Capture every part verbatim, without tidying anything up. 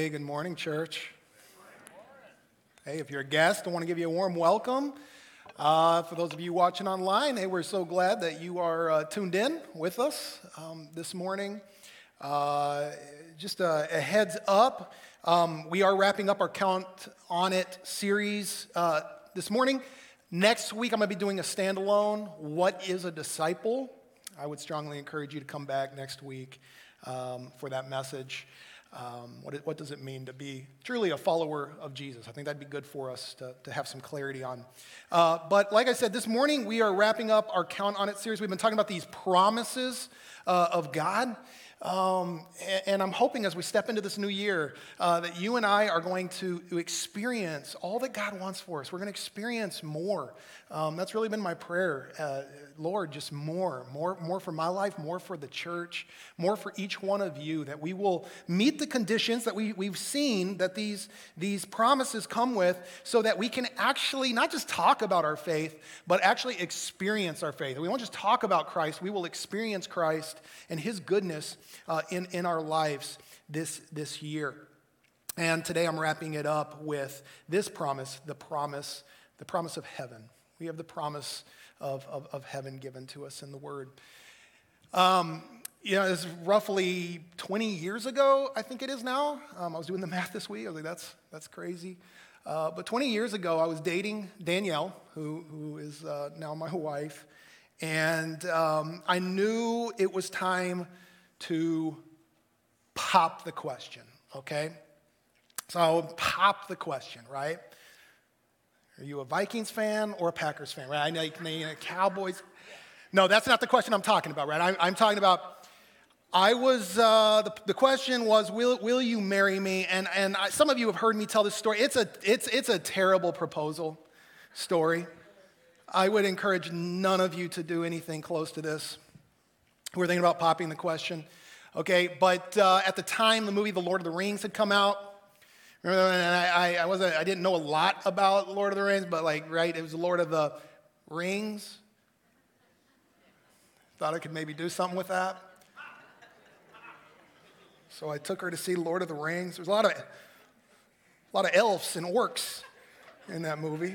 Hey, good morning, church. Hey, if you're a guest, I want to give you a warm welcome. Uh, for those of you watching online, hey, we're so glad that you are uh, tuned in with us um, this morning. Uh, just a, a heads up, um, we are wrapping up our Count On It series uh, this morning. Next week, I'm going to be doing a standalone, What is a Disciple? I would strongly encourage you to come back next week um, for that message. Um, what, what does it mean to be truly a follower of Jesus? I think that'd be good for us to, to have some clarity on. Uh, but like I said, this morning we are wrapping up our Count On It series. We've been talking about these promises uh, of God. Um, and, and I'm hoping as we step into this new year uh, that you and I are going to experience all that God wants for us. We're going to experience more. Um, that's really been my prayer. Uh, Lord, just more, more, more for my life, more for the church, more for each one of you, that we will meet the conditions that we, we've seen that these, these promises come with, so that we can actually not just talk about our faith, but actually experience our faith. We won't just talk about Christ, we will experience Christ and his goodness uh, in, in our lives this, this year. And today I'm wrapping it up with this promise, the promise, the promise of heaven. We have the promise of, of, of heaven given to us in the Word. Um, you know, it's roughly twenty years ago, I think it is now. Um, I was doing the math this week. I was like, that's that's crazy. Uh, but twenty years ago, I was dating Danielle, who, who is uh, now my wife. And um, I knew it was time to pop the question, okay? So pop the question, right? Are you a Vikings fan or a Packers fan, right? I know you know, Cowboys. No, that's not the question I'm talking about, right? I'm, I'm talking about, I was, uh, the, the question was, will will you marry me? And and I, some of you have heard me tell this story. It's a it's it's a terrible proposal story. I would encourage none of you to do anything close to this. We're thinking about popping the question, okay? But uh, at the time, the movie The Lord of the Rings had come out. Remember, and I, I wasn't, I didn't know a lot about Lord of the Rings, but like, right, it was Lord of the Rings. Thought I could maybe do something with that. So I took her to see Lord of the Rings. There's a lot of, a lot of elves and orcs in that movie.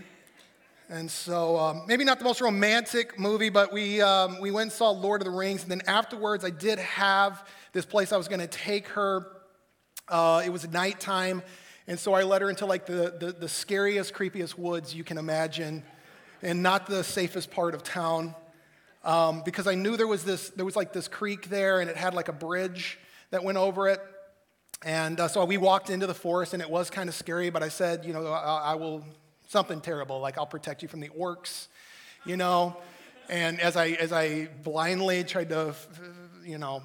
And so um, maybe not the most romantic movie, but we um, we went and saw Lord of the Rings. And then afterwards, I did have this place I was going to take her. Uh, it was nighttime, and so I led her into like the, the, the scariest, creepiest woods you can imagine, and not the safest part of town, um, because I knew there was this, there was like this creek there, and it had like a bridge that went over it, and uh, so we walked into the forest, and it was kind of scary, but I said, you know, I, I will, something terrible, like I'll protect you from the orcs, you know, and as I, as I blindly tried to, you know,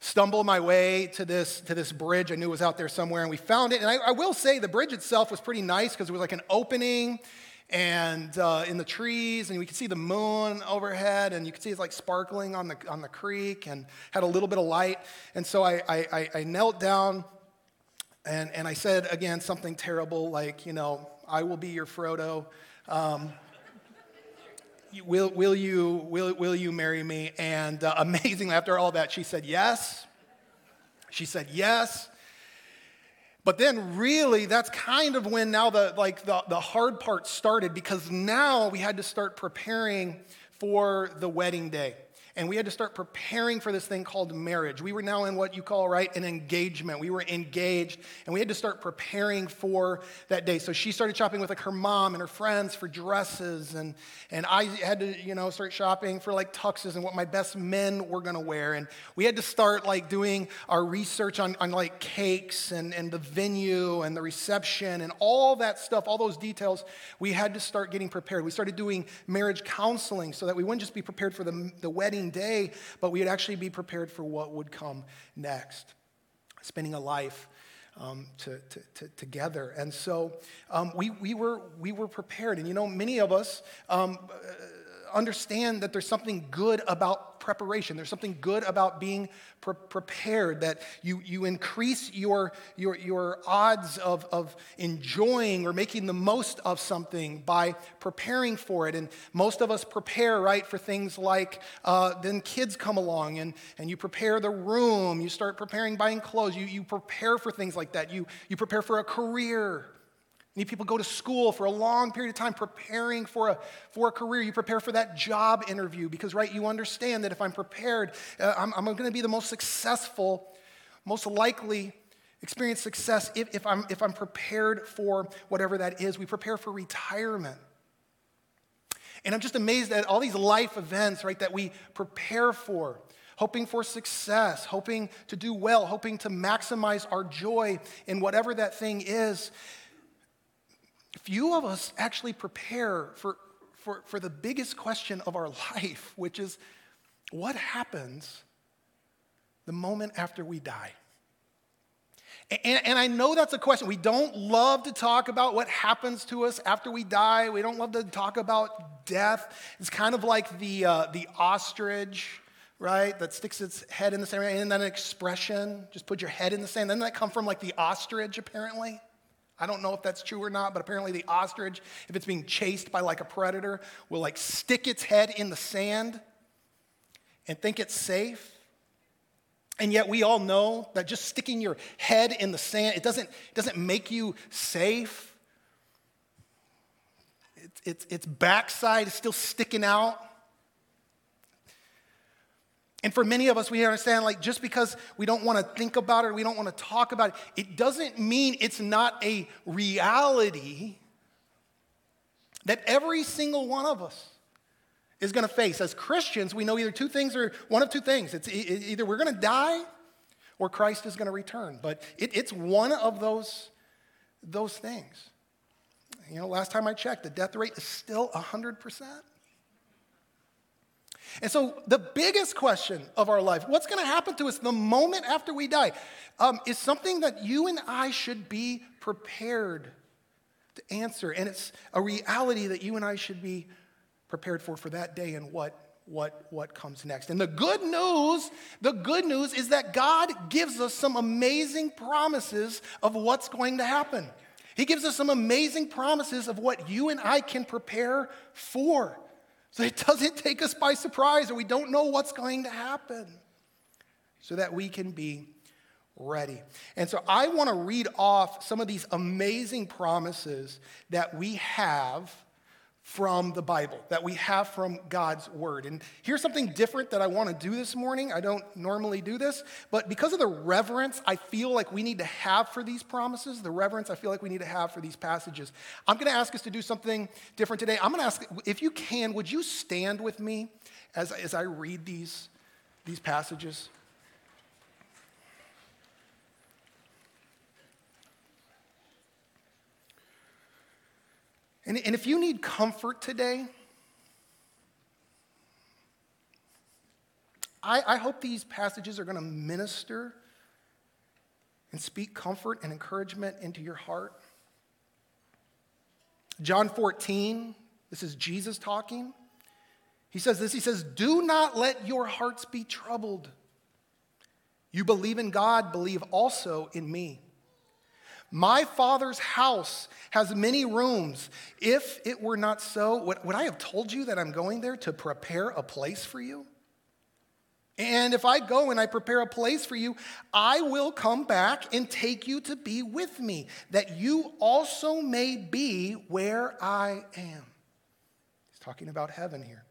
stumble my way to this to this bridge I knew was out there somewhere, and we found it. And I, I will say the bridge itself was pretty nice because it was like an opening, and uh, in the trees, and we could see the moon overhead, and you could see it's like sparkling on the on the creek, and had a little bit of light. And so I I, I knelt down, and and I said again something terrible like, you know, I will be your Frodo. Um, Will will you will will you marry me? And uh, amazingly, after all that, she said yes. She said yes. But then, really, that's kind of when now the like the, the hard part started, because now we had to start preparing for the wedding day, and we had to start preparing for this thing called marriage. We were now in what you call right an engagement. We were engaged, and we had to start preparing for that day. So she started shopping with like her mom and her friends for dresses, and and I had to you know start shopping for like tuxes and what my best men were gonna wear. And we had to start like doing our research on, on like cakes and and the venue and the reception and all that stuff, all those details. We had to start getting prepared. We started doing marriage counseling so that we wouldn't just be prepared for the the wedding day, but we would actually be prepared for what would come next, spending a life um, to, to, to, together. And so um, we we were we were prepared. And you know, many of us um, understand that there's something good about preparation. There's something good about being pre- prepared, that you you increase your your your odds of, of enjoying or making the most of something by preparing for it. And most of us prepare, right, for things like uh, then kids come along and, and you prepare the room, you start preparing buying clothes, you, you prepare for things like that. You you prepare for a career. Many people go to school for a long period of time preparing for a for a career. You prepare for that job interview because, right, you understand that if I'm prepared, uh, I'm, I'm going to be the most successful, most likely experience success if, if I'm if I'm prepared for whatever that is. We prepare for retirement. And I'm just amazed at all these life events, right, that we prepare for. Hoping for success, hoping to do well, hoping to maximize our joy in whatever that thing is. Few of us actually prepare for, for, for the biggest question of our life, which is, what happens the moment after we die? And, and I know that's a question. We don't love to talk about what happens to us after we die. We don't love to talk about death. It's kind of like the uh, the ostrich, right, that sticks its head in the sand. And that expression, just put your head in the sand. Doesn't that come from like the ostrich, apparently? I don't know if that's true or not, but apparently the ostrich, if it's being chased by like a predator, will like stick its head in the sand and think it's safe. And yet we all know that just sticking your head in the sand, it doesn't, it doesn't make you safe. It's, it's, its backside is still sticking out. And for many of us, we understand, like, just because we don't want to think about it, or we don't want to talk about it, it doesn't mean it's not a reality that every single one of us is going to face. As Christians, we know either two things or one of two things. It's either we're going to die or Christ is going to return. But it, it's one of those, those things. You know, last time I checked, the death rate is still one hundred percent. And so the biggest question of our life, what's going to happen to us the moment after we die, um, is something that you and I should be prepared to answer. And it's a reality that you and I should be prepared for, for that day and what, what, what comes next. And the good news, the good news is that God gives us some amazing promises of what's going to happen. He gives us some amazing promises of what you and I can prepare for. So it doesn't take us by surprise, or we don't know what's going to happen, so that we can be ready. And so I want to read off some of these amazing promises that we have from the Bible, that we have from God's Word. And here's something different that I want to do this morning. I don't normally do this, but because of the reverence I feel like we need to have for these promises, the reverence I feel like we need to have for these passages, I'm going to ask us to do something different today. I'm going to ask, if you can, would you stand with me as, as I read these, these passages? And, and if you need comfort today, I, I hope these passages are going to minister and speak comfort and encouragement into your heart. John fourteen, this is Jesus talking. He says this, he says, "Do not let your hearts be troubled. You believe in God, believe also in me. My Father's house has many rooms. If it were not so, would, would I have told you that I'm going there to prepare a place for you? And if I go and I prepare a place for you, I will come back and take you to be with me, that you also may be where I am." He's talking about heaven here.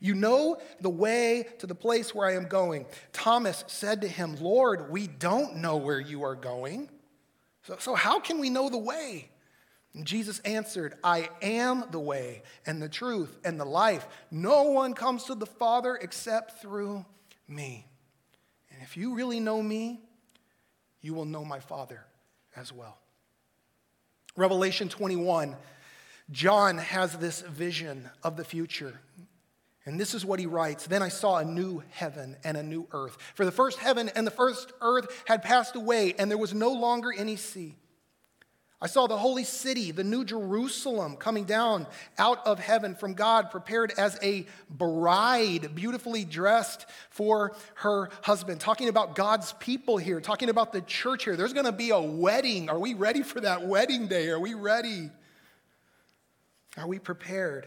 "You know the way to the place where I am going." Thomas said to him, "Lord, we don't know where you are going. So, so how can we know the way?" And Jesus answered, "I am the way and the truth and the life. No one comes to the Father except through me. And if you really know me, you will know my Father as well." Revelation twenty-one, John has this vision of the future. And this is what he writes. "Then I saw a new heaven and a new earth. For the first heaven and the first earth had passed away, and there was no longer any sea. I saw the holy city, the new Jerusalem, coming down out of heaven from God, prepared as a bride, beautifully dressed for her husband. Talking about God's people here, talking about the church here. There's going to be a wedding. Are we ready for that wedding day? Are we ready? Are we prepared?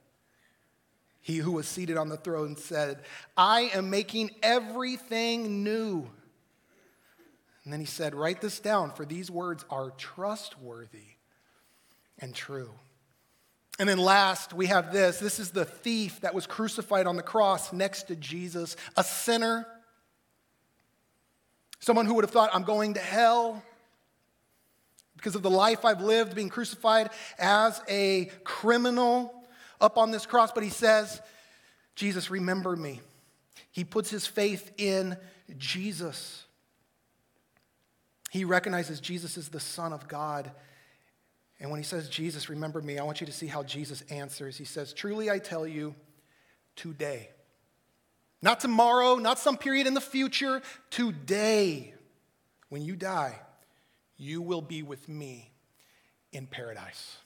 He who was seated on the throne said, "I am making everything new." And then he said, "Write this down, for these words are trustworthy and true." And then last, we have this. This is the thief that was crucified on the cross next to Jesus, a sinner, someone who would have thought, "I'm going to hell because of the life I've lived," being crucified as a criminal up on this cross. But he says, "Jesus, remember me." He puts his faith in Jesus. He recognizes Jesus is the Son of God. And when he says, "Jesus, remember me," I want you to see how Jesus answers. He says, "Truly I tell you, today." Not tomorrow, not some period in the future. Today, when you die, you will be with me in paradise.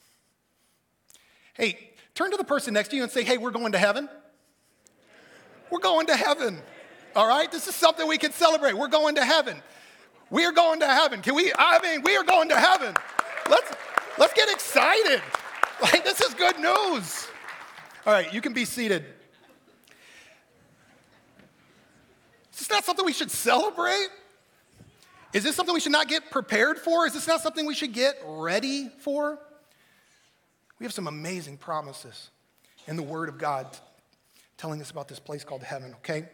Hey, turn to the person next to you and say, "Hey, we're going to heaven. We're going to heaven. All right? This is something we can celebrate. We're going to heaven. We are going to heaven. Can we, I mean, we are going to heaven. Let's let's get excited. Like, this is good news." All right, you can be seated. Is this not something we should celebrate? Is this something we should not get prepared for? Is this not something we should get ready for? We have some amazing promises in the Word of God telling us about this place called heaven, okay?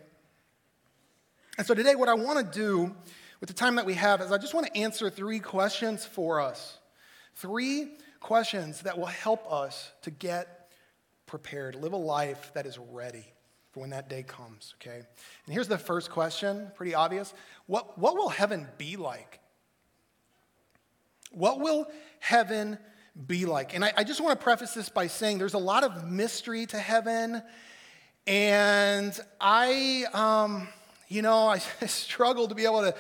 And so today what I want to do with the time that we have is I just want to answer three questions for us. Three questions that will help us to get prepared, live a life that is ready for when that day comes, okay? And here's the first question, pretty obvious. What, what will heaven be like? What will heaven be like? And I, I just want to preface this by saying there's a lot of mystery to heaven, and I, um, you know, I struggle to be able to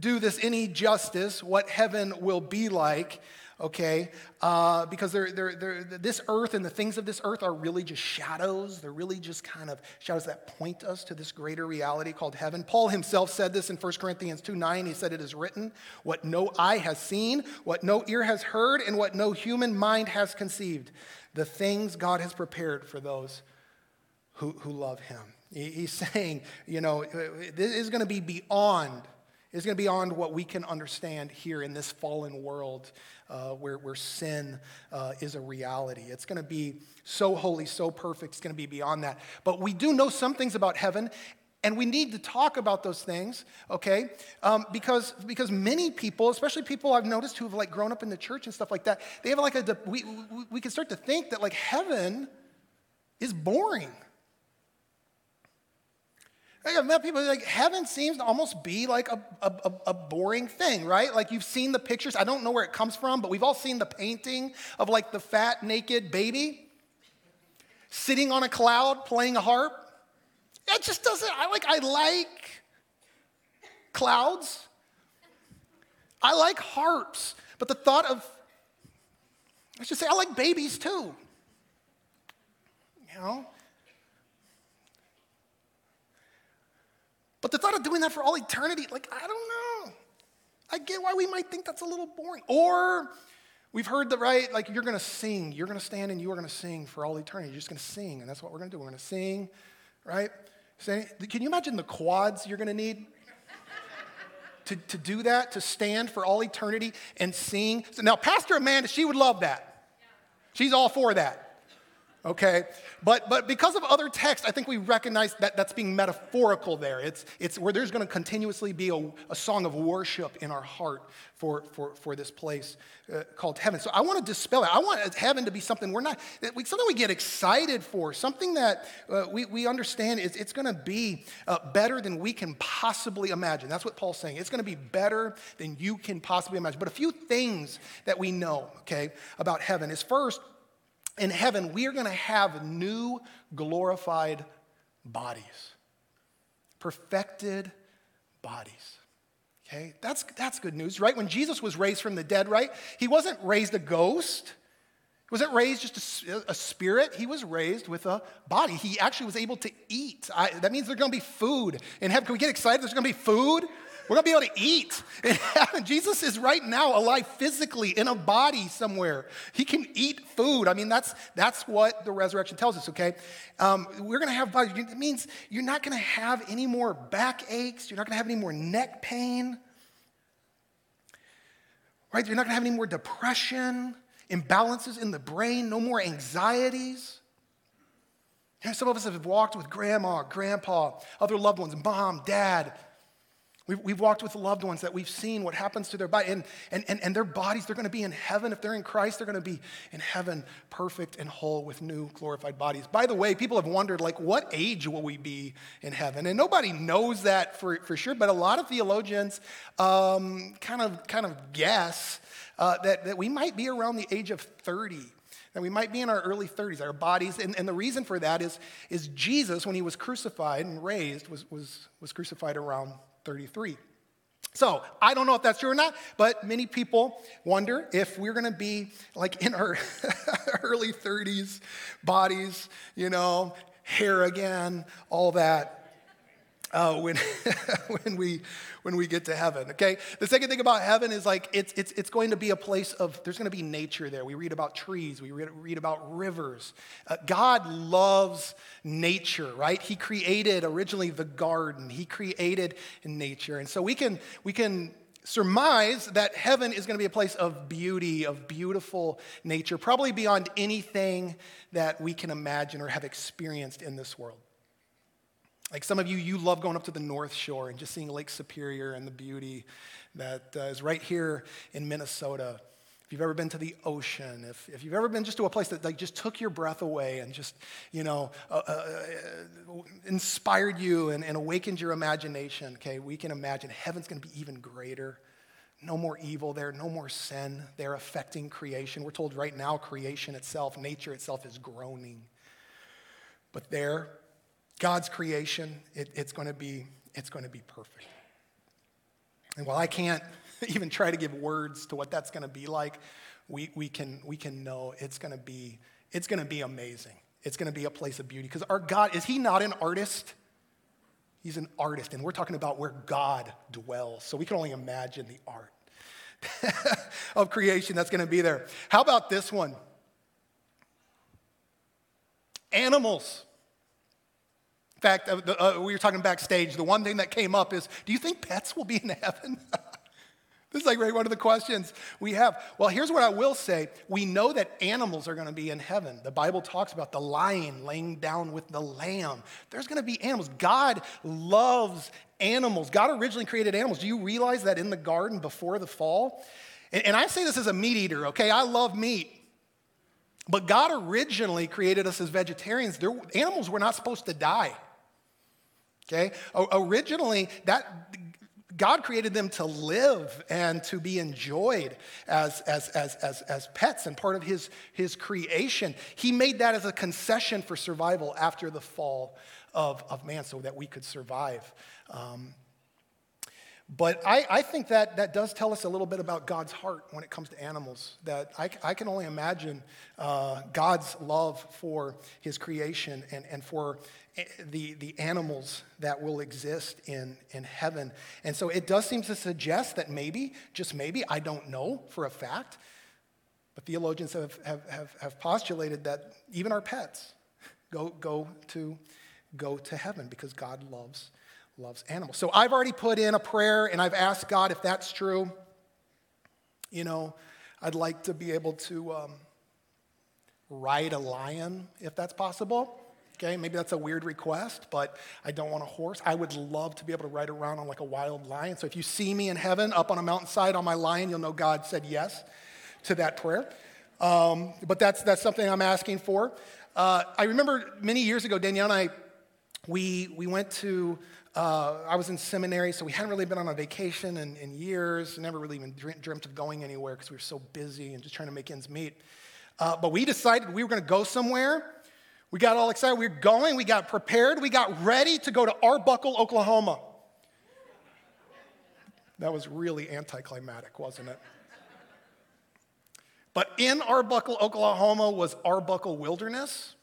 do this any justice, what heaven will be like, okay? Uh, because they're, they're, they're, this earth and the things of this earth are really just shadows. They're really just kind of shadows that point us to this greater reality called heaven. Paul himself said this in First Corinthians two nine. He said, "It is written, what no eye has seen, what no ear has heard, and what no human mind has conceived, the things God has prepared for those who, who love him." He's saying, you know, this is going to be beyond It's going to be beyond what we can understand here in this fallen world uh, where, where sin uh, is a reality. It's going to be so holy, so perfect. It's going to be beyond that. But we do know some things about heaven, and we need to talk about those things, okay? Um, because because many people, especially people I've noticed who have, like, grown up in the church and stuff like that, they have, like, a we we can start to think that, like, heaven is boring. I've met people like, heaven seems to almost be like a, a, a boring thing, right? Like, you've seen the pictures. I don't know where it comes from, but we've all seen the painting of, like, the fat, naked baby sitting on a cloud playing a harp. It just doesn't, I like, I like clouds. I like harps. But the thought of, I should say, I like babies too. You know? But the thought of doing that for all eternity, like, I don't know. I get why we might think that's a little boring. Or we've heard the right, like, you're going to sing. You're going to stand and you are going to sing for all eternity. You're just going to sing, and that's what we're going to do. We're going to sing, right? Can you imagine the quads you're going to need to, to do that, to stand for all eternity and sing? So now, Pastor Amanda, she would love that. She's all for that. okay? But but because of other texts, I think we recognize that that's being metaphorical there. It's it's where there's going to continuously be a, a song of worship in our heart for for, for this place uh, called heaven. So I want to dispel it. I want heaven to be something we're not, we, something we get excited for, something that uh, we, we understand is it's going to be uh, better than we can possibly imagine. That's what Paul's saying. It's going to be better than you can possibly imagine. But a few things that we know, okay, about heaven is first, in heaven, we are going to have new glorified bodies, perfected bodies, okay? That's, that's good news, right? When Jesus was raised from the dead, right, he wasn't raised a ghost. He wasn't raised just a, a spirit. He was raised with a body. He actually was able to eat. I, that means there's going to be food in heaven. Can we get excited? There's going to be food. We're going to be able to eat in heaven. Jesus is right now alive physically in a body somewhere. He can eat food. I mean, that's that's what the resurrection tells us, okay? Um, we're going to have bodies. It means you're not going to have any more back aches. You're not going to have any more neck pain, right? You're not going to have any more depression, imbalances in the brain, no more anxieties. You know, some of us have walked with grandma, grandpa, other loved ones, mom, dad. We've, we've walked with loved ones that we've seen what happens to their body. And, and, and, and their bodies, they're going to be in heaven. If they're in Christ, they're going to be in heaven, perfect and whole with new glorified bodies. By the way, people have wondered, like, what age will we be in heaven? And nobody knows that for, for sure, but a lot of theologians um, kind of kind of guess uh, that, that we might be around the age of thirty. And we might be in our early thirties, our bodies. And, and the reason for that is, is Jesus, when he was crucified and raised, was, was, was crucified around thirty-three. So I don't know if that's true or not, but many people wonder if we're going to be like in our early thirties, bodies, you know, hair again, all that. Uh, when when we when we get to heaven, okay? The second thing about heaven is like it's it's it's going to be a place of, there's going to be nature there. We read about trees. We read, read about rivers. Uh, God loves nature, right? He created originally the garden. He created nature. And so we can we can surmise that heaven is going to be a place of beauty, of beautiful nature, probably beyond anything that we can imagine or have experienced in this world. Like some of you, you love going up to the North Shore and just seeing Lake Superior and the beauty that uh, is right here in Minnesota. If you've ever been to the ocean, if, if you've ever been just to a place that like just took your breath away and just, you know, uh, uh, inspired you and, and awakened your imagination, okay, we can imagine heaven's going to be even greater. No more evil there, no more sin there affecting creation. We're told right now creation itself, nature itself is groaning. But there, God's creation, it, it's going to be it's going to be perfect. And while I can't even try to give words to what that's going to be like, we we can we can know it's going to be it's going to be amazing. It's going to be a place of beauty because our God, is he not an artist? He's an artist, and we're talking about where God dwells. So we can only imagine the art of creation that's going to be there. How about this one? Animals. In fact, uh, the, uh, we were talking backstage, the one thing that came up is, do you think pets will be in heaven? This is like right, one of the questions we have. Well, here's what I will say. We know that animals are going to be in heaven. The Bible talks about the lion laying down with the lamb. There's going to be animals. God loves animals. God originally created animals. Do you realize that in the garden before the fall? And, and I say this as a meat eater, okay? I love meat. But God originally created us as vegetarians. There, animals were not supposed to die. Okay, originally, that God created them to live and to be enjoyed as, as, as, as, as pets and part of his, his creation. He made that as a concession for survival after the fall of, of man so that we could survive. Um, but I, I think that, that does tell us a little bit about God's heart when it comes to animals, that I, I can only imagine uh, God's love for his creation and, and for The, the animals that will exist in, in heaven. And so it does seem to suggest that maybe, just maybe, I don't know for a fact, but theologians have have, have, have postulated that even our pets go go to go to heaven because God loves loves animals. So I've already put in a prayer and I've asked God if that's true. You know, I'd like to be able to um, ride a lion if that's possible. Okay, maybe that's a weird request, but I don't want a horse. I would love to be able to ride around on like a wild lion. So if you see me in heaven up on a mountainside on my lion, you'll know God said yes to that prayer. Um, but that's that's something I'm asking for. Uh, I remember many years ago, Danielle and I, we we went to, uh, I was in seminary, so we hadn't really been on a vacation in, in years, never really even dreamt of going anywhere because we were so busy and just trying to make ends meet. Uh, but we decided we were going to go somewhere. We got all excited. We were going. We got prepared. We got ready to go to Arbuckle, Oklahoma. That was really anticlimactic, wasn't it? But in Arbuckle, Oklahoma was Arbuckle Wilderness,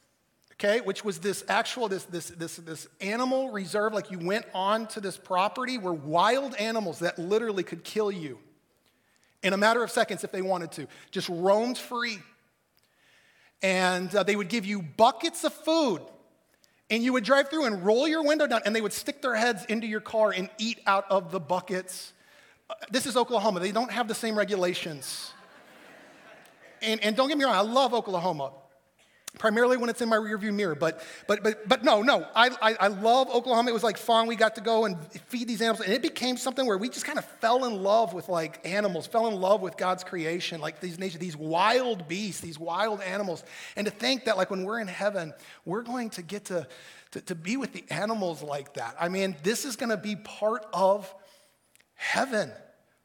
okay, which was this actual, this this this this animal reserve. Like you went on to this property where wild animals that literally could kill you in a matter of seconds if they wanted to, just roamed free. And uh, they would give you buckets of food, and you would drive through and roll your window down, and they would stick their heads into your car and eat out of the buckets. Uh, this is Oklahoma. They don't have the same regulations. and, and don't get me wrong, I love Oklahoma, primarily when it's in my rearview mirror. But but but but no, no, I, I, I love Oklahoma. It was like fun. We got to go and feed these animals, and it became something where we just kind of fell in love with like animals, fell in love with God's creation, like these nature, these wild beasts, these wild animals. And to think that like when we're in heaven, we're going to get to, to, to be with the animals like that. I mean, this is going to be part of heaven,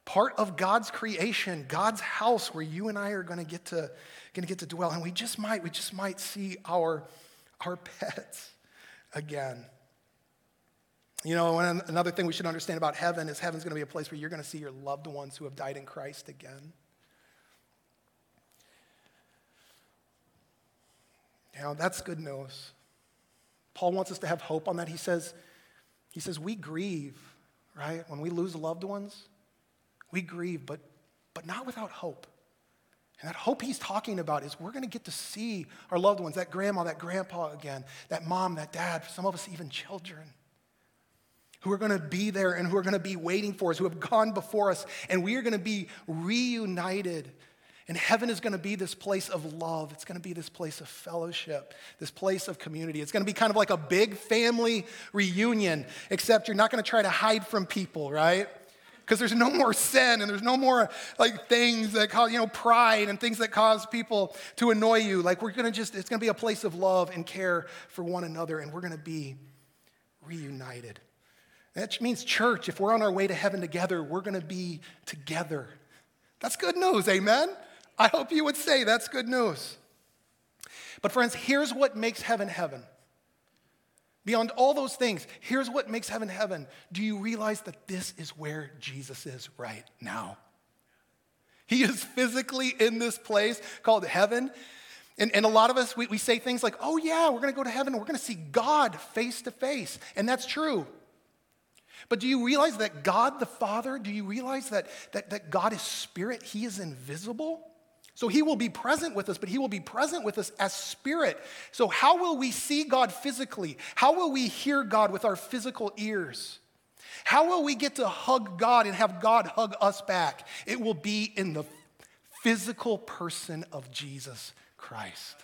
part of God's creation, God's house where you and I are going to get to going to get to dwell, and we just might we just might see our our pets again. You know, and another thing we should understand about heaven is heaven's going to be a place where you're going to see your loved ones who have died in Christ again. Now, that's good news. Paul wants us to have hope on that. He says he says we grieve, right? When we lose loved ones, we grieve, but but not without hope. And that hope he's talking about is we're going to get to see our loved ones, that grandma, that grandpa again, that mom, that dad, some of us even children, who are going to be there and who are going to be waiting for us, who have gone before us, and we are going to be reunited. And heaven is going to be this place of love. It's going to be this place of fellowship, this place of community. It's going to be kind of like a big family reunion, except you're not going to try to hide from people, right? Because there's no more sin and there's no more like things that cause, you know, pride and things that cause people to annoy you. Like we're going to just, it's going to be a place of love and care for one another, and we're going to be reunited. And that means church, if we're on our way to heaven together, we're going to be together. That's good news, amen? I hope you would say that's good news. But friends, here's what makes heaven heaven. Beyond all those things, here's what makes heaven heaven. Do you realize that this is where Jesus is right now? He is physically in this place called heaven. And, and a lot of us, we, we say things like, oh yeah, we're going to go to heaven. We're going to see God face to face. And that's true. But do you realize that God the Father, do you realize that, that, that God is spirit? He is invisible. So he will be present with us, but he will be present with us as spirit. So how will we see God physically? How will we hear God with our physical ears? How will we get to hug God and have God hug us back? It will be in the physical person of Jesus Christ.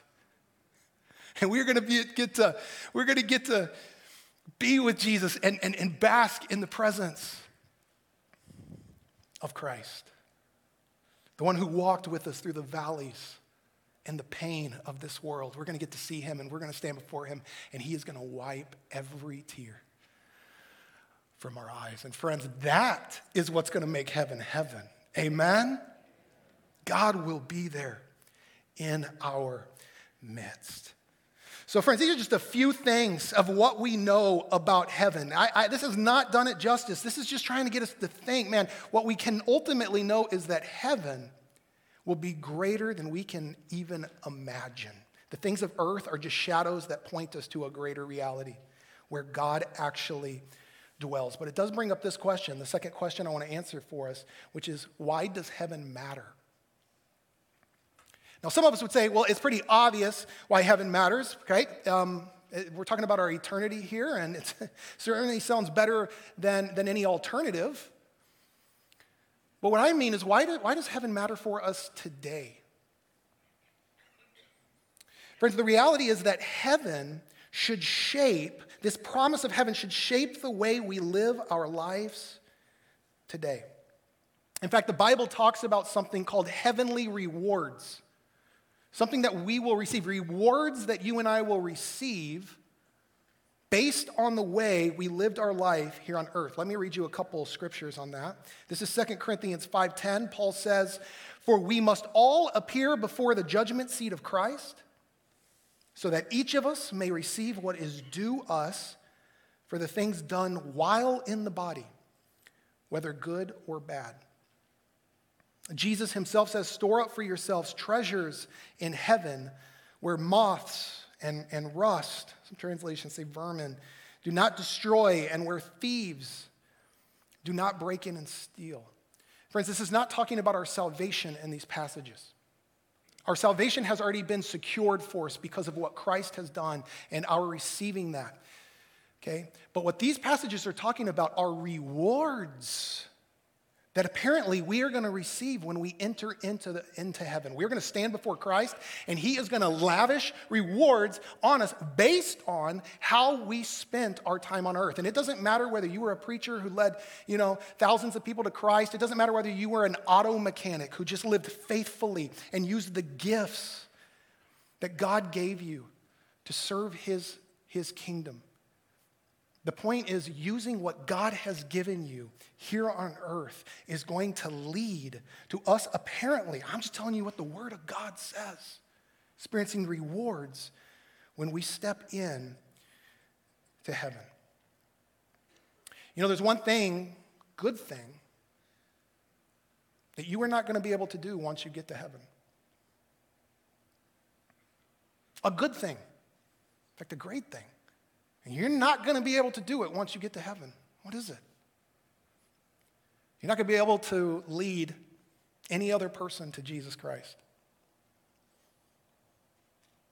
And we're going to be, get to, we're going to get to be with Jesus and, and, and bask in the presence of Christ. The one who walked with us through the valleys and the pain of this world. We're going to get to see him, and we're going to stand before him, and he is going to wipe every tear from our eyes. And friends, that is what's going to make heaven heaven. Amen? God will be there in our midst. So friends, these are just a few things of what we know about heaven. I, I, this has not done it justice. This is just trying to get us to think, man, what we can ultimately know is that heaven will be greater than we can even imagine. The things of earth are just shadows that point us to a greater reality where God actually dwells. But it does bring up this question, the second question I want to answer for us, which is, why does heaven matter? Now, some of us would say, well, it's pretty obvious why heaven matters, right? Um, we're talking about our eternity here, and it certainly sounds better than, than any alternative. But what I mean is, why, do, why does heaven matter for us today? Friends, the reality is that heaven should shape, this promise of heaven should shape the way we live our lives today. In fact, the Bible talks about something called heavenly rewards, something that we will receive, rewards that you and I will receive based on the way we lived our life here on earth. Let me read you a couple of scriptures on that. This is Second Corinthians five ten. Paul says, "For we must all appear before the judgment seat of Christ, so that each of us may receive what is due us for the things done while in the body, whether good or bad." Jesus himself says, "Store up for yourselves treasures in heaven where moths and, and rust," some translations say vermin, "do not destroy, and where thieves do not break in and steal." Friends, this is not talking about our salvation in these passages. Our salvation has already been secured for us because of what Christ has done and our receiving that, okay? But what these passages are talking about are rewards that apparently we are going to receive when we enter into, the, into heaven. We're going to stand before Christ, and he is going to lavish rewards on us based on how we spent our time on earth. And it doesn't matter whether you were a preacher who led, you know, thousands of people to Christ. It doesn't matter whether you were an auto mechanic who just lived faithfully and used the gifts that God gave you to serve his, his kingdom. The point is, using what God has given you here on earth is going to lead to us, apparently, I'm just telling you what the Word of God says, experiencing rewards when we step in to heaven. You know, there's one thing, good thing, that you are not going to be able to do once you get to heaven. A good thing. In fact, a great thing. And you're not going to be able to do it once you get to heaven. What is it? You're not going to be able to lead any other person to Jesus Christ.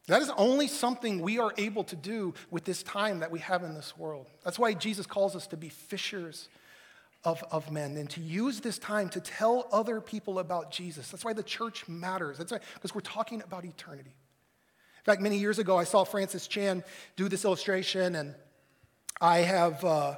That is only something we are able to do with this time that we have in this world. That's why Jesus calls us to be fishers of, of men and to use this time to tell other people about Jesus. That's why the church matters. That's why, because we're talking about eternity. In fact, many years ago, I saw Francis Chan do this illustration, and I have uh,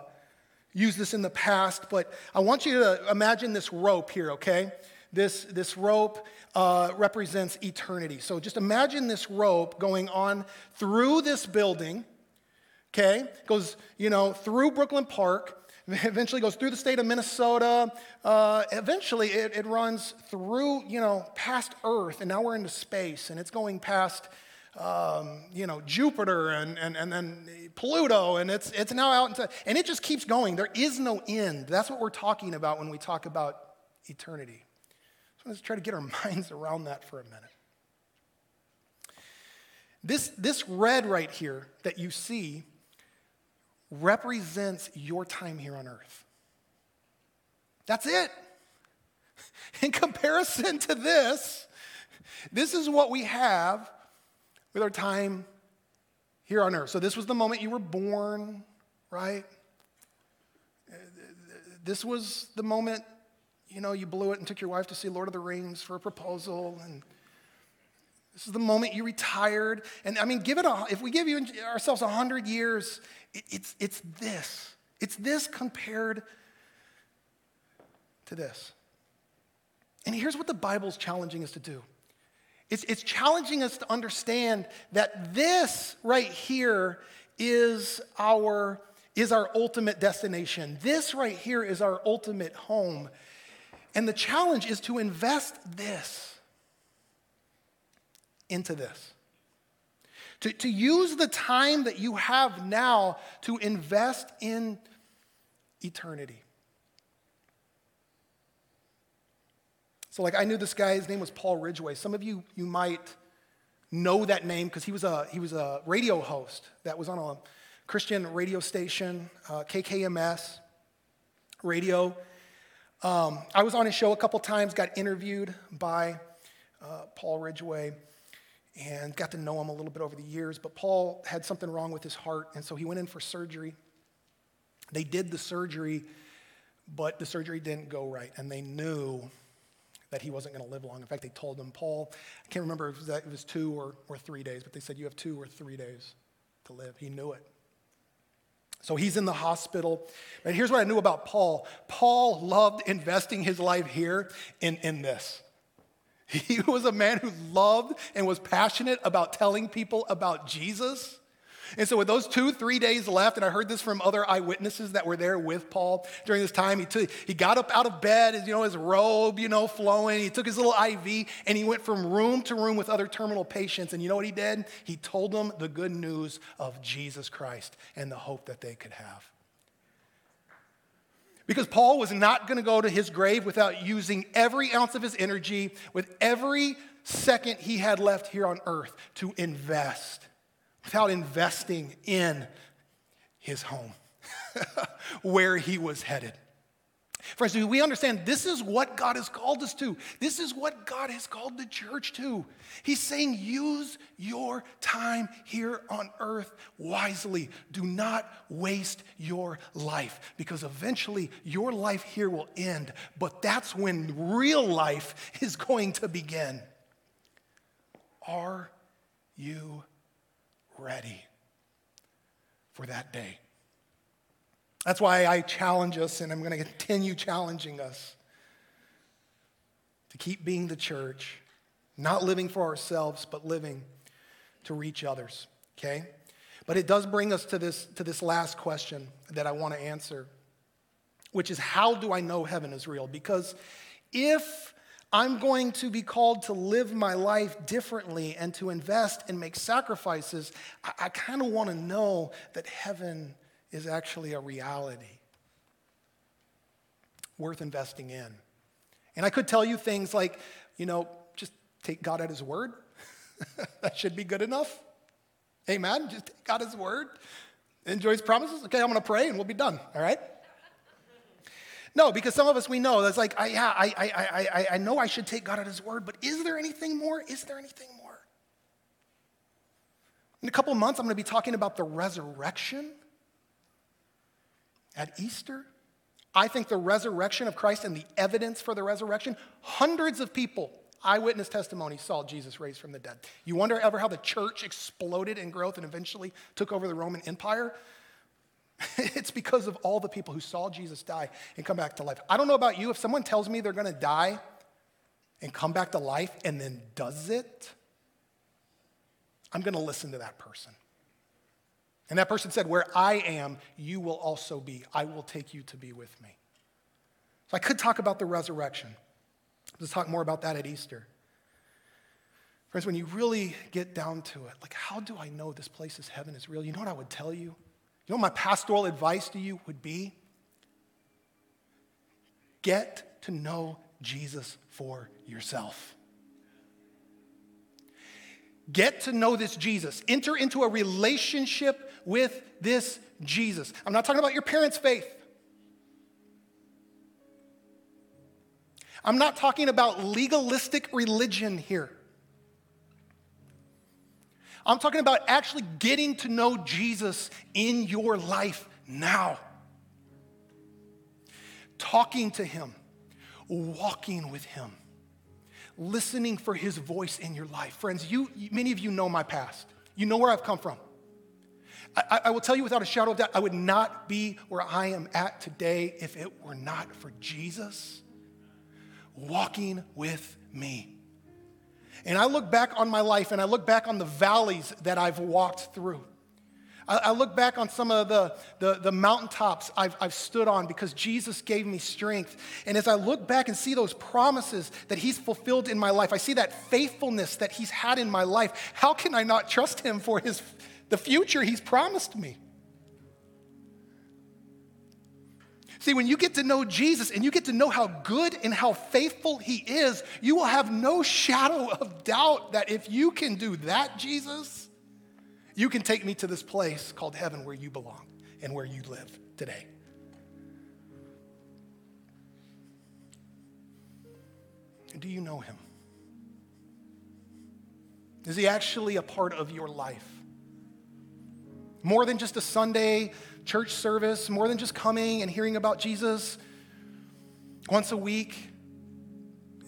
used this in the past, but I want you to imagine this rope here, okay? This, this rope uh, represents eternity. So just imagine this rope going on through this building, okay? Goes, you know, through Brooklyn Park, eventually goes through the state of Minnesota. Uh, eventually, it, it runs through, you know, past Earth, and now we're into space, and it's going past Um, you know, Jupiter and, and, and then Pluto, and it's it's now out into, and it just keeps going. There is no end. That's what we're talking about when we talk about eternity. So let's try to get our minds around that for a minute. This, this red right here that you see represents your time here on earth. That's it. In comparison to this, this is what we have with our time here on earth. So this was the moment you were born, right? This was the moment, you know, you blew it and took your wife to see Lord of the Rings for a proposal. And this is the moment you retired. And I mean, give it a, if we give you ourselves one hundred years, it, it's, it's this. It's this compared to this. And here's what the Bible's challenging us to do. It's, it's challenging us to understand that this right here is our, is our ultimate destination. This right here is our ultimate home. And the challenge is to invest this into this. To, to use the time that you have now to invest in eternity. So like I knew this guy, his name was Paul Ridgway. Some of you, you might know that name because he was a he was a radio host that was on a Christian radio station, uh, K K M S radio. Um, I was on his show a couple times, got interviewed by uh, Paul Ridgway, and got to know him a little bit over the years. But Paul had something wrong with his heart, and so he went in for surgery. They did the surgery, but the surgery didn't go right, and they knew that he wasn't going to live long. In fact, they told him, Paul, I can't remember if it was two or, or three days, but they said, you have two or three days to live. He knew it. So he's in the hospital. And here's what I knew about Paul. Paul loved investing his life here in, in this. He was a man who loved and was passionate about telling people about Jesus. And so with those two, three days left, and I heard this from other eyewitnesses that were there with Paul during this time, he took, he got up out of bed, his, you know, his robe, you know, flowing. He took his little I V, and he went from room to room with other terminal patients. And you know what he did? He told them the good news of Jesus Christ and the hope that they could have. Because Paul was not going to go to his grave without using every ounce of his energy, with every second he had left here on earth, to invest. Without investing in his home, where he was headed. Friends, we understand this is what God has called us to. This is what God has called the church to. He's saying, use your time here on earth wisely. Do not waste your life, because eventually your life here will end, but that's when real life is going to begin. Are you ready for that day? That's why I challenge us, and I'm going to continue challenging us, to keep being the church, not living for ourselves, but living to reach others, okay? But it does bring us to this, to this last question that I want to answer, which is, how do I know heaven is real? Because if I'm going to be called to live my life differently and to invest and make sacrifices, I, I kind of want to know that heaven is actually a reality worth investing in. And I could tell you things like, you know, just take God at his word. That should be good enough. Amen. Just take God at his word. Enjoy his promises. Okay, I'm going to pray and we'll be done. All right? No, because some of us, we know, that's like, I, yeah, I, I, I, I know I should take God at his word, but is there anything more? Is there anything more? In a couple months, I'm going to be talking about the resurrection at Easter. I think the resurrection of Christ and the evidence for the resurrection, hundreds of people, eyewitness testimony, saw Jesus raised from the dead. You wonder ever how the church exploded in growth and eventually took over the Roman Empire? It's because of all the people who saw Jesus die and come back to life. I don't know about you, if someone tells me they're going to die and come back to life and then does it, I'm going to listen to that person. And that person said, where I am, you will also be. I will take you to be with me. So I could talk about the resurrection. Let's talk more about that at Easter. Friends, when you really get down to it, like, how do I know this place is heaven is real? You know what I would tell you? You know, my pastoral advice to you would be, get to know Jesus for yourself. Get to know this Jesus. Enter into a relationship with this Jesus. I'm not talking about your parents' faith. I'm not talking about legalistic religion here. I'm talking about actually getting to know Jesus in your life now. Talking to him, walking with him, listening for his voice in your life. Friends, you, many of you know my past. You know where I've come from. I, I will tell you without a shadow of doubt, I would not be where I am at today if it were not for Jesus walking with me. And I look back on my life, and I look back on the valleys that I've walked through. I, I look back on some of the, the, the mountaintops I've, I've stood on because Jesus gave me strength. And as I look back and see those promises that he's fulfilled in my life, I see that faithfulness that he's had in my life. How can I not trust him for his the future he's promised me? See, when you get to know Jesus and you get to know how good and how faithful he is, you will have no shadow of doubt that if you can do that, Jesus, you can take me to this place called heaven where you belong and where you live today. Do you know him? Is he actually a part of your life? More than just a Sunday church service, more than just coming and hearing about Jesus once a week.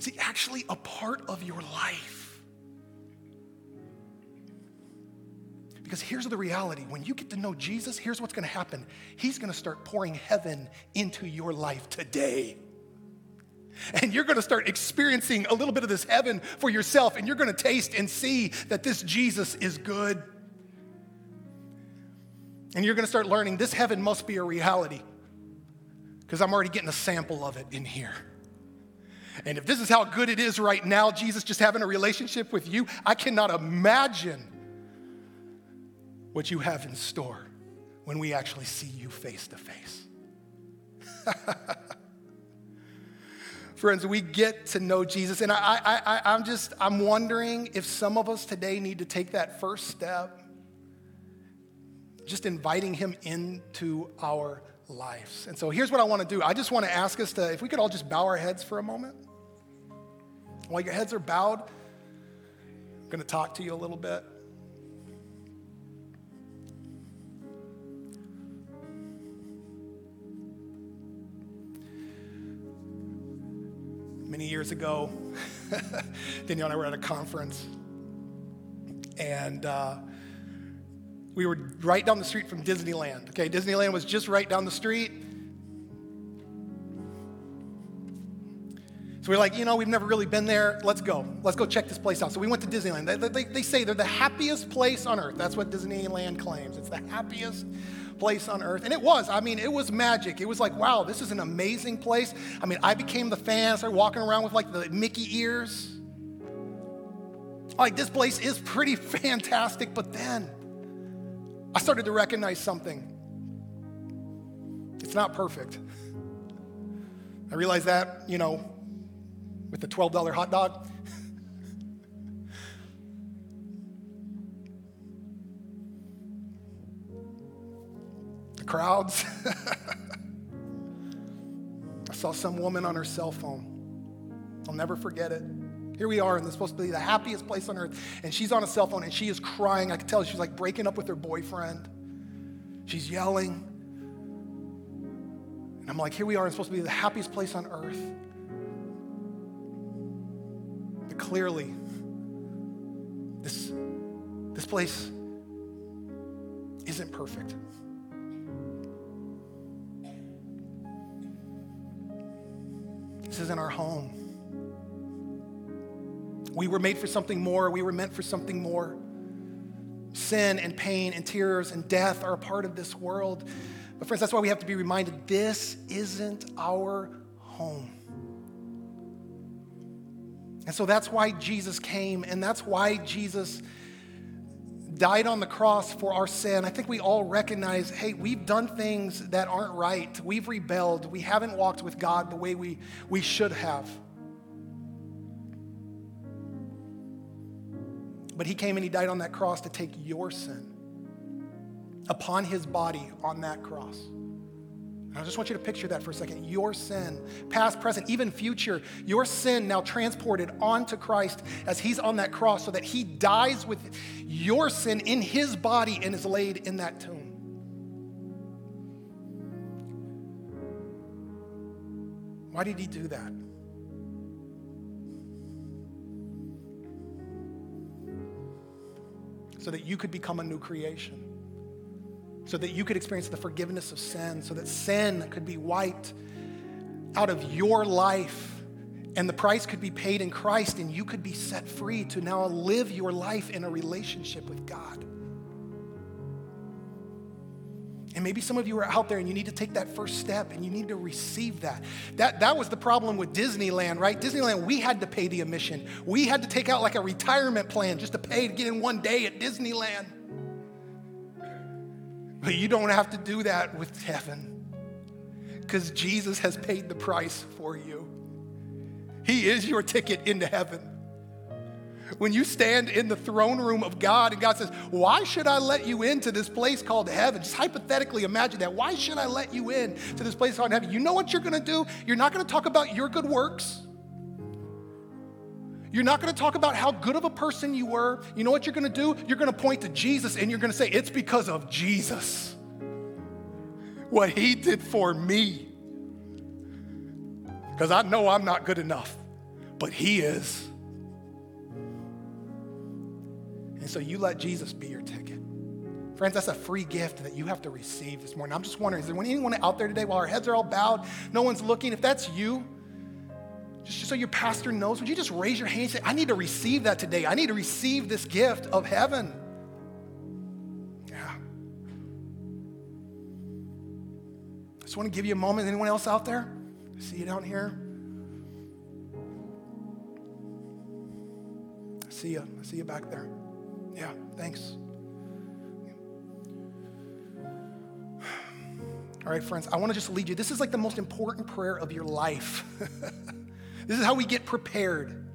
It's actually a part of your life. Because here's the reality. When you get to know Jesus, here's what's going to happen. He's going to start pouring heaven into your life today. And you're going to start experiencing a little bit of this heaven for yourself, and you're going to taste and see that this Jesus is good. And you're going to start learning this heaven must be a reality, because I'm already getting a sample of it in here. And if this is how good it is right now, Jesus just having a relationship with you, I cannot imagine what you have in store when we actually see you face to face. Friends, we get to know Jesus, and I, I, I, I'm just, I'm wondering if some of us today need to take that first step, just inviting him into our lives. And so here's what I want to do. I just want to ask us to, if we could all just bow our heads for a moment. While your heads are bowed, I'm going to talk to you a little bit. Many years ago, Danielle and I were at a conference, and uh, we were right down the street from Disneyland. Okay, Disneyland was just right down the street. So we're like, you know, we've never really been there. Let's go. Let's go check this place out. So we went to Disneyland. They, they, they say they're the happiest place on earth. That's what Disneyland claims. It's the happiest place on earth. And it was. I mean, it was magic. It was like, wow, this is an amazing place. I mean, I became the fan. I started walking around with like the Mickey ears. Like, this place is pretty fantastic. But then I started to recognize something. It's not perfect. I realized that, you know, with the twelve dollar hot dog. The crowds. I saw some woman on her cell phone. I'll never forget it. Here we are, and this is supposed to be the happiest place on earth, and she's on a cell phone, and she is crying. I could tell she's like breaking up with her boyfriend. She's yelling. And I'm like, here we are, and it's supposed to be the happiest place on earth. Clearly, this, this place isn't perfect. This isn't our home. We were made for something more. We were meant for something more. Sin and pain and tears and death are a part of this world. But friends, that's why we have to be reminded this isn't our home. And so that's why Jesus came, and that's why Jesus died on the cross for our sin. I think we all recognize, hey, we've done things that aren't right. We've rebelled. We haven't walked with God the way we, we should have. But he came and he died on that cross to take your sin upon his body on that cross. I just want you to picture that for a second. Your sin, past, present, even future, your sin now transported onto Christ as he's on that cross so that he dies with your sin in his body and is laid in that tomb. Why did he do that? So that you could become a new creation. So that you could experience the forgiveness of sin, so that sin could be wiped out of your life, and the price could be paid in Christ, and you could be set free to now live your life in a relationship with God. And maybe some of you are out there and you need to take that first step and you need to receive that. That that was the problem with Disneyland, right? Disneyland, we had to pay the admission. We had to take out like a retirement plan just to pay to get in one day at Disneyland. But you don't have to do that with heaven, because Jesus has paid the price for you. He is your ticket into heaven. When you stand in the throne room of God and God says, why should I let you into this place called heaven? Just hypothetically imagine that. Why should I let you in to this place called heaven? You know what you're going to do? You're not going to talk about your good works. You're not going to talk about how good of a person you were. You know what you're going to do? You're going to point to Jesus and you're going to say, it's because of Jesus, what he did for me. Because I know I'm not good enough, but he is. And so you let Jesus be your ticket. Friends, that's a free gift that you have to receive this morning. I'm just wondering, is there anyone out there today while our heads are all bowed, no one's looking? If that's you, just so your pastor knows, would you just raise your hand and say, I need to receive that today. I need to receive this gift of heaven. Yeah. I just want to give you a moment. Anyone else out there? I see you down here. I see you. I see you back there. Yeah, thanks. All right, friends, I want to just lead you. This is like the most important prayer of your life. This is how we get prepared.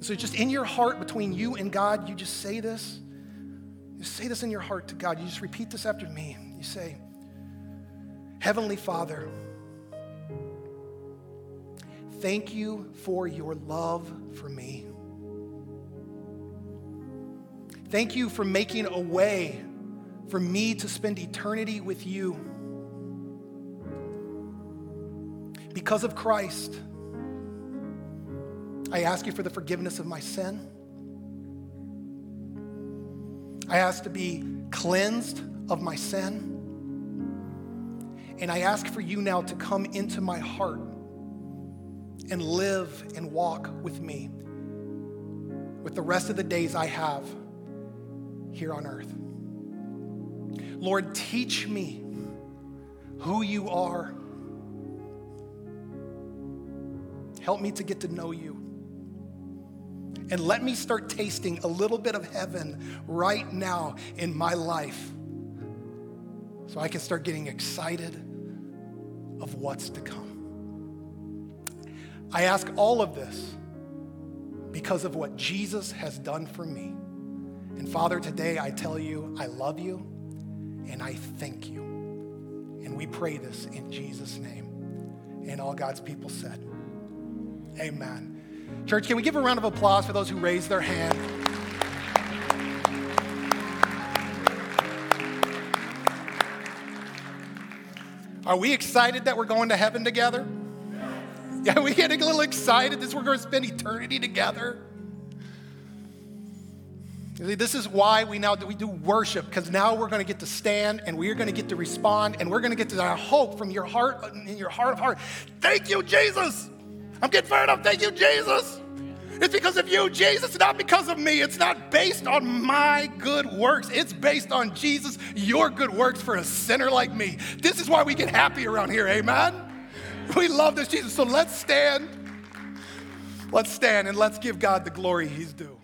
So just in your heart between you and God, you just say this. Just say this in your heart to God. You just repeat this after me. You say, Heavenly Father, thank you for your love for me. Thank you for making a way for me to spend eternity with you. Because of Christ, I ask you for the forgiveness of my sin. I ask to be cleansed of my sin. And I ask for you now to come into my heart and live and walk with me with the rest of the days I have here on earth. Lord, teach me who you are. Help me to get to know you. And let me start tasting a little bit of heaven right now in my life so I can start getting excited of what's to come. I ask all of this because of what Jesus has done for me. And Father, today I tell you, I love you and I thank you. And we pray this in Jesus' name. And all God's people said, amen. Church, can we give a round of applause for those who raised their hand? Are we excited that we're going to heaven together? Yeah, we're getting a little excited that we're going to spend eternity together. This is why we now do, we do worship, because now we're going to get to stand and we're going to get to respond and we're going to get to, I hope, from your heart, in your heart of heart, thank you, Jesus. I'm getting fired up. Thank you, Jesus. It's because of you, Jesus, not because of me. It's not based on my good works. It's based on Jesus, your good works for a sinner like me. This is why we get happy around here, amen? We love this Jesus. So let's stand. Let's stand and let's give God the glory he's due.